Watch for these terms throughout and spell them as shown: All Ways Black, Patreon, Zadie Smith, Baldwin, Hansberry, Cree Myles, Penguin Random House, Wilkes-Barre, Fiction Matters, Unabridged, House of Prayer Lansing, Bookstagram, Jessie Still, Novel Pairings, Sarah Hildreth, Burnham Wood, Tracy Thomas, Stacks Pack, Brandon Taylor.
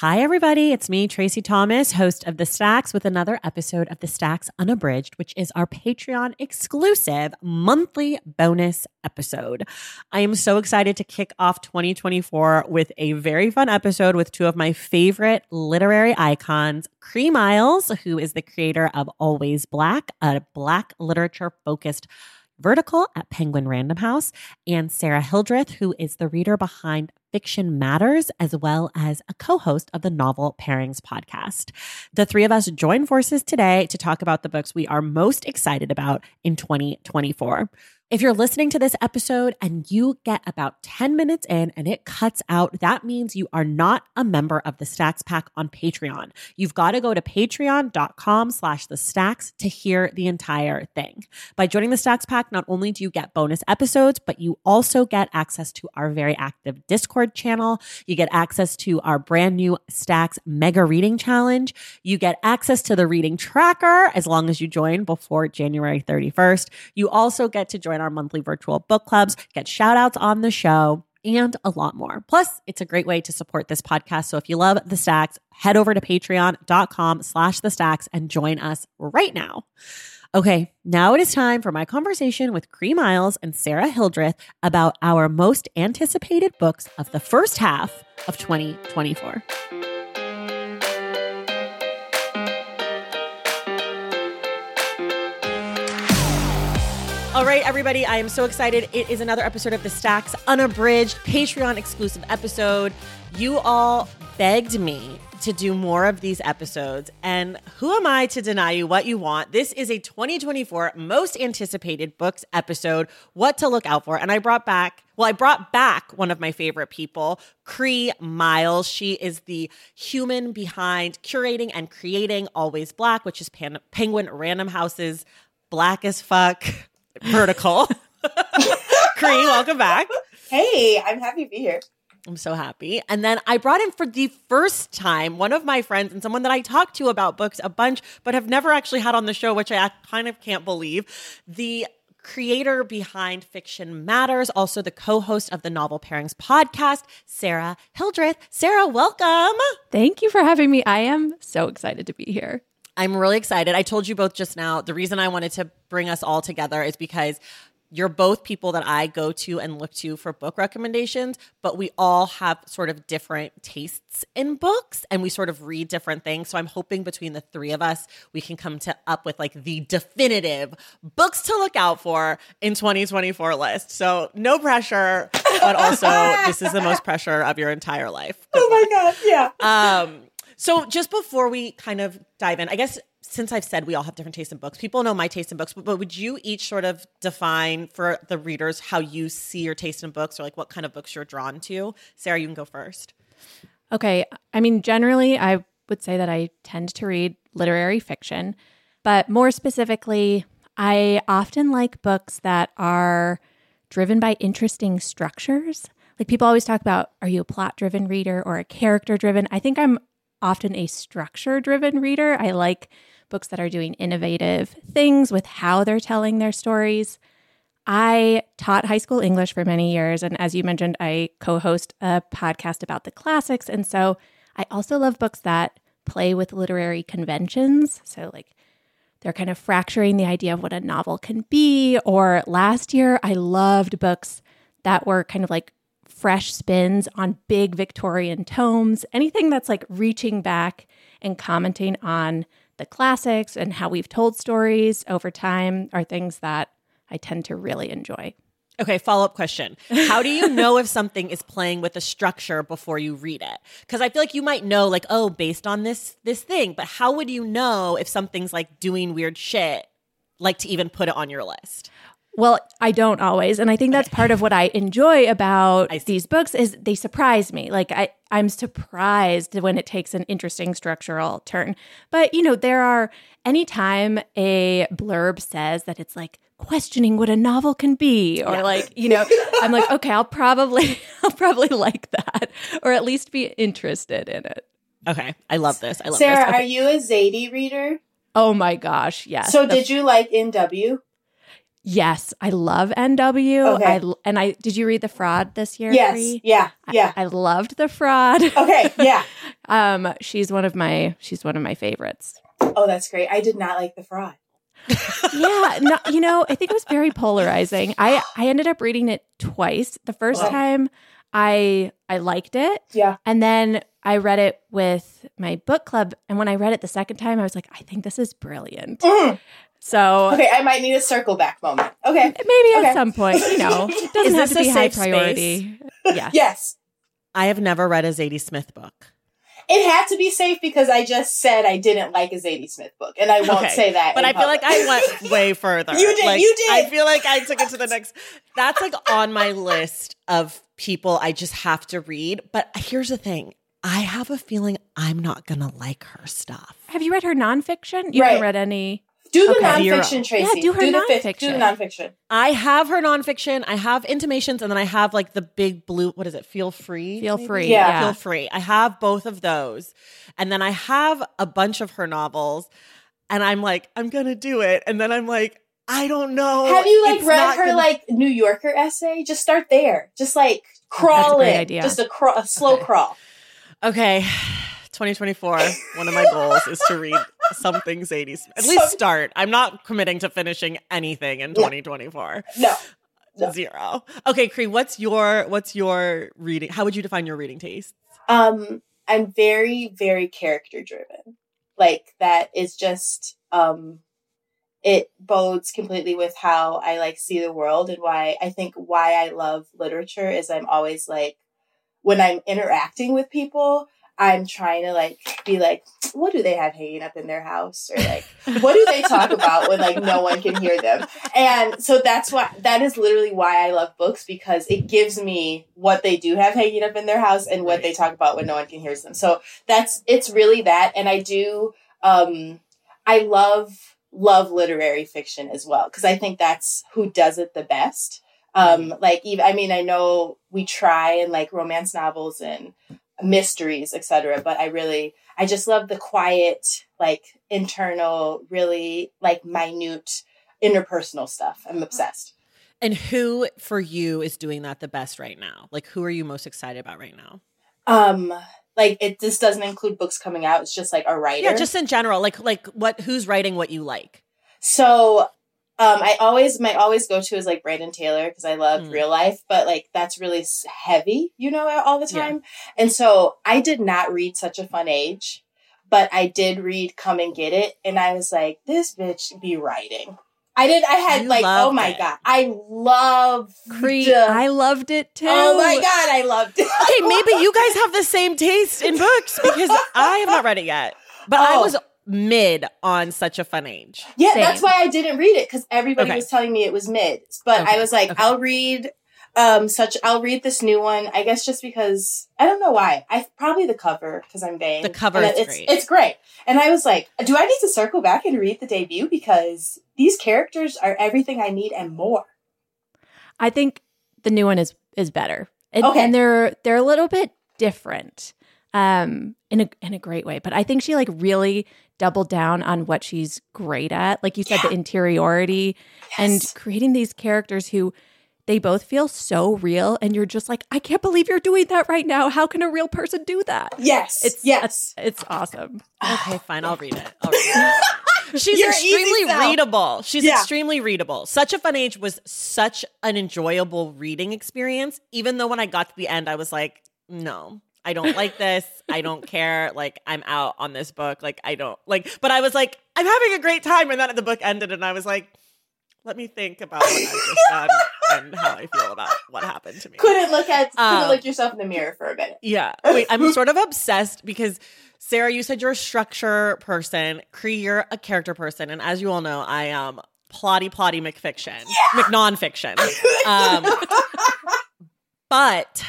Hi, everybody. It's me, Tracy Thomas, host of The Stacks, with another episode of The Stacks Unabridged, which is our Patreon-exclusive monthly bonus episode. I am so excited to kick off 2024 with a very fun episode with two of my favorite literary icons, Cree Myles, who is the creator of All Ways Black, a Black literature-focused vertical at Penguin Random House, and Sarah Hildreth, who is the reader behind Fiction Matters, as well as a co-host of the Novel Pairings podcast. The three of us join forces today to talk about the books we are most excited about in 2024. If you're listening to this episode and you get about 10 minutes in and it cuts out, that means you are not a member of the Stacks Pack on Patreon. You've got to go to patreon.com/thestacks to hear the entire thing. By joining the Stacks Pack, not only do you get bonus episodes, but you also get access to our very active Discord channel. You get access to our brand new Stacks Mega Reading Challenge. You get access to the reading tracker as long as you join before January 31st. You also get to join our monthly virtual book clubs, get shout outs on the show, and a lot more. Plus, it's a great way to support this podcast. So if you love The Stacks, head over to patreon.com/thestacks and join us right now. Okay, now it is time for my conversation with Cree Myles and Sarah Hildreth about our most anticipated books of the first half of 2024. All right, everybody, I am so excited. It is another episode of The Stacks Unabridged, Patreon-exclusive episode. You all begged me to do more of these episodes, and who am I to deny you what you want? This is a 2024 Most Anticipated Books episode, what to look out for. And I brought back one of my favorite people, Cree Myles. She is the human behind curating and creating Always Black, which is Penguin Random House's Black as Fuck vertical. Cree, welcome back. Hey, I'm happy to be here. I'm so happy. And then I brought in for the first time one of my friends and someone that I talked to about books a bunch, but have never actually had on the show, which I kind of can't believe. The creator behind Fiction Matters, also the co-host of the Novel Pairings podcast, Sarah Hildreth. Sarah, welcome. Thank you for having me. I am so excited to be here. I'm really excited. I told you both just now, the reason I wanted to bring us all together is because you're both people that I go to and look to for book recommendations, but we all have sort of different tastes in books and we sort of read different things. So I'm hoping between the three of us, we can come up with like the definitive books to look out for in 2024 list. So no pressure, but also this is the most pressure of your entire life. Good luck. My God. Yeah. So just before we kind of dive in, I guess since I've said we all have different tastes in books, people know my taste in books, but would you each sort of define for the readers how you see your taste in books or like what kind of books you're drawn to? Sarah, you can go first. Okay. I mean, generally, I would say that I tend to read literary fiction, but more specifically, I often like books that are driven by interesting structures. Like people always talk about, are you a plot-driven reader or a character-driven? I think I'm often a structure-driven reader. I like books that are doing innovative things with how they're telling their stories. I taught high school English for many years, and as you mentioned, I co-host a podcast about the classics, and so I also love books that play with literary conventions. So like they're kind of fracturing the idea of what a novel can be, or last year I loved books that were kind of like fresh spins on big Victorian tomes, anything that's like reaching back and commenting on the classics and how we've told stories over time are things that I tend to really enjoy. Okay, follow-up question. How do you know if something is playing with a structure before you read it? Because I feel like you might know like, oh, based on this thing, but how would you know if something's like doing weird shit, like to even put it on your list? Well, I don't always. And I think that's part of what I enjoy about these books is they surprise me. Like I'm surprised when it takes an interesting structural turn. But, you know, there are anytime a blurb says that it's like questioning what a novel can be or like, you know, I'm like, okay, I'll probably like that or at least be interested in it. Okay. I love this. Sarah, okay. Are you a Zadie reader? Oh my gosh. Yes. So did you like NW? Yes, I love NW. Okay. I did you read The Fraud this year? Yes, Cree? Yeah. I loved The Fraud. Okay, yeah. She's one of my favorites. Oh, that's great. I did not like The Fraud. Yeah, no, you know, I think it was very polarizing. I ended up reading it twice. The first time I liked it. Yeah. And then I read it with my book club, and when I read it the second time, I was like, I think this is brilliant. Mm. So okay, I might need a circle back moment. Okay, maybe at some point, you know, it doesn't have to be high priority. Yes. Yes, I have never read a Zadie Smith book. It had to be safe because I just said I didn't like a Zadie Smith book, and I won't say that. But I feel like I went way further. You did. I feel like I took it to the next. That's like on my list of people I just have to read. But here's the thing. I have a feeling I'm not going to like her stuff. Have you read her nonfiction? You haven't read any? Do the nonfiction, Tracy. Yeah, do the nonfiction. I have her nonfiction. I have Intimations, and then I have like the big blue, what is it? Feel Free. Yeah. Feel Free. I have both of those. And then I have a bunch of her novels, and I'm like, I'm going to do it. And then I'm like, I don't know. Have you read her New Yorker essay? Just start there. Just crawl in. Just a slow crawl. Okay. 2024, one of my goals is to read something Zadie Smith. At least start. I'm not committing to finishing anything in 2024. No. Zero. Okay, Cree, what's your reading? How would you define your reading tastes? I'm very, very character driven. Like that is just it bodes completely with how I see the world, and why I love literature is I'm always when I'm interacting with people, I'm trying to be what do they have hanging up in their house? Or what do they talk about when no one can hear them? And so that is literally why I love books, because it gives me what they do have hanging up in their house and what they talk about when no one can hear them. So it's really that. And I do, I love literary fiction as well, because I think that's who does it the best. I know we try and romance novels and mysteries, etc., but I just love the quiet, internal, really minute interpersonal stuff. I'm obsessed. And who for you is doing that the best right now? Who are you most excited about right now? This doesn't include books coming out. It's just a writer. Yeah, just in general, who's writing what you like. So my go-to is Brandon Taylor, because I love Real Life, but that's really heavy, all the time. Yeah. And so I did not read Such a Fun Age, but I did read Come and Get It. And I was like, this bitch be writing. God, I loved Cree. I loved it too. Oh my God, I loved it. Okay, maybe you guys have the same taste in books, because I have not read it yet, but I was mid on Such a Fun Age. Yeah, same. That's why I didn't read it, because everybody was telling me it was mid. But I was I'll read I'll read this new one, I guess, just because I don't know why. I probably the cover, because I'm vain. The cover is great. It's great. And I was like, do I need to circle back and read the debut, because these characters are everything I need and more. I think the new one is better. And they're a little bit different. In a great way. But I think she really doubled down on what she's great at. Like you said, the interiority and creating these characters who they both feel so real. And you're just I can't believe you're doing that right now. How can a real person do that? Yes. It's awesome. Okay, fine. I'll read it. She's extremely readable. She's extremely readable. Such a Fun Age was such an enjoyable reading experience, even though when I got to the end, I was like, no. I don't like this. I don't care. I'm out on this book. But I was I'm having a great time. And then the book ended and I was let me think about what I've just done and how I feel about what happened to me. Couldn't look yourself in the mirror for a minute. Yeah. Wait, I'm sort of obsessed because Sarah, you said you're a structure person. Cree, you're a character person. And as you all know, I am plotty McFiction. Yeah! McNonfiction. But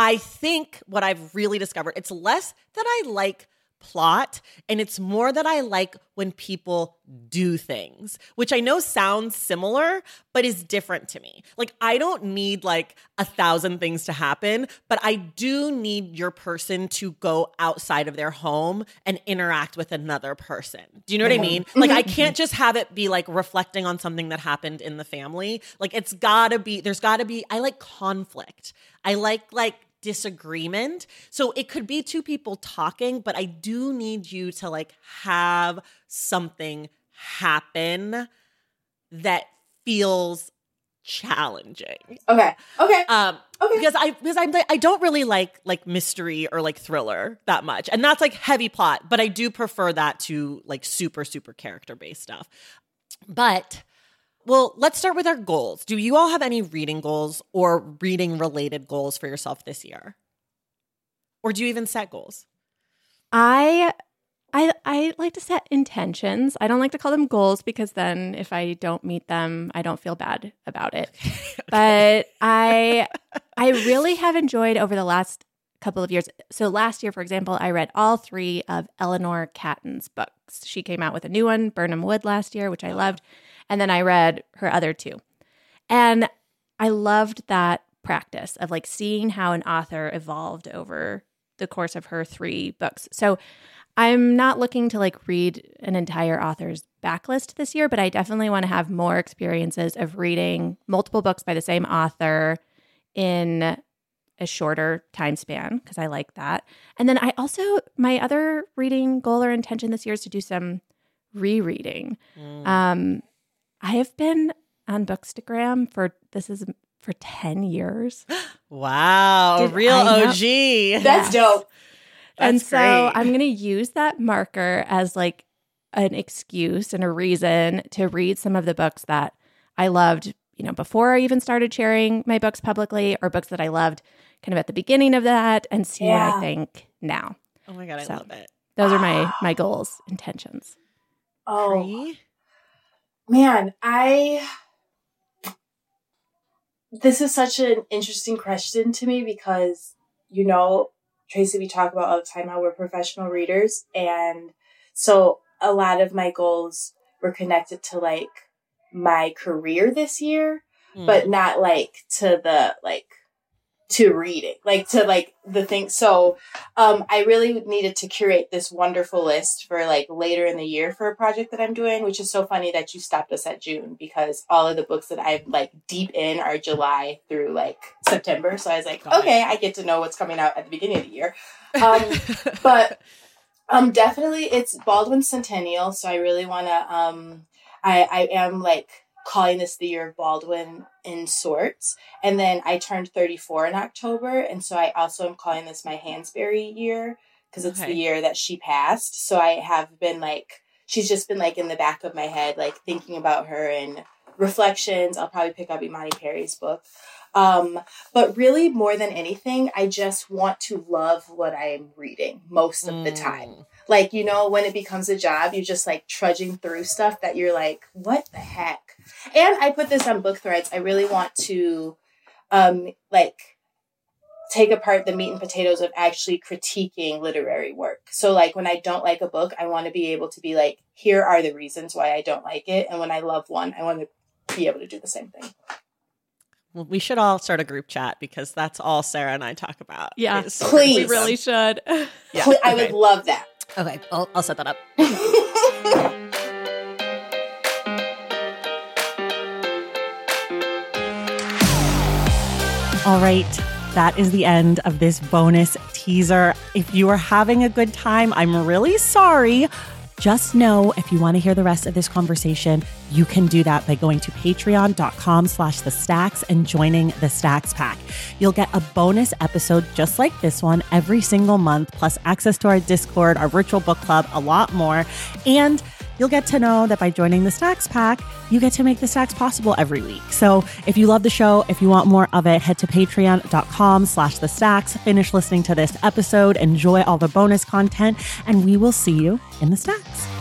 I think what I've really discovered, it's less that I like plot, and it's more that I like when people do things, which I know sounds similar, but is different to me. Like, I don't need like 1,000 things to happen, but I do need your person to go outside of their home and interact with another person. Do you know what I mean? Like, I can't just have it be like reflecting on something that happened in the family. Like, it's gotta be, there's gotta be, I like conflict. I like disagreement. So it could be two people talking, but I do need you to like have something happen that feels challenging. Okay. Okay. Because I don't really like mystery or like thriller that much. And that's like heavy plot, but I do prefer that to like super, super character-based stuff. But well, let's start with our goals. Do you all have any reading goals or reading-related goals for yourself this year? Or do you even set goals? I like to set intentions. I don't like to call them goals because then if I don't meet them, I don't feel bad about it. Okay. But I really have enjoyed over the last couple of years. So last year, for example, I read all three of Eleanor Catton's books. She came out with a new one, Burnham Wood, last year, which I loved. And then I read her other two. And I loved that practice of like seeing how an author evolved over the course of her three books. So I'm not looking to like read an entire author's backlist this year, but I definitely want to have more experiences of reading multiple books by the same author in a shorter time span because I like that. And then I also, my other reading goal or intention this year is to do some rereading. I have been on Bookstagram for 10 years. Wow. Real OG. That's dope. And so I'm going to use that marker as like an excuse and a reason to read some of the books that I loved, you know, before I even started sharing my books publicly, or books that I loved kind of at the beginning of that, and see what I think now. Oh my God, I love it. Those are my goals, intentions. Oh. Man, this is such an interesting question to me because, you know, Tracy, we talk about all the time how we're professional readers. And so a lot of my goals were connected to like my career this year, but not like to the, like to reading, like to like the thing. So I really needed to curate this wonderful list for like later in the year for a project that I'm doing, which is so funny that you stopped us at June because all of the books that I'm like deep in are July through like September. So I was like, okay, I get to know what's coming out at the beginning of the year. But definitely it's Baldwin's centennial. So I really want to, I am like calling this the year of Baldwin in sorts. And then I turned 34 in October. And so I also am calling this my Hansberry year because it's the year that she passed. So I have been like, she's just been like in the back of my head, like thinking about her and reflections. I'll probably pick up Imani Perry's book. But really more than anything, I just want to love what I'm reading most of the time. Like, you know, when it becomes a job, you're just like trudging through stuff that you're like, what the heck? And I put this on Book Threads. I really want to like take apart the meat and potatoes of actually critiquing literary work. So like when I don't like a book, I want to be able to be like, here are the reasons why I don't like it. And when I love one, I want to be able to do the same thing. Well, we should all start a group chat because that's all Sarah and I talk about. Yeah, so please. We really should. Yeah. I would love that. Okay, I'll set that up. All right, that is the end of this bonus teaser. If you are having a good time, I'm really sorry. Just know if you want to hear the rest of this conversation, you can do that by going to patreon.com/thestacks and joining the Stacks Pack. You'll get a bonus episode just like this one every single month, plus access to our Discord, our virtual book club, a lot more. And you'll get to know that by joining the Stacks Pack, you get to make the stacks possible every week. So if you love the show, if you want more of it, head to patreon.com/thestacks, finish listening to this episode, enjoy all the bonus content, and we will see you in the stacks.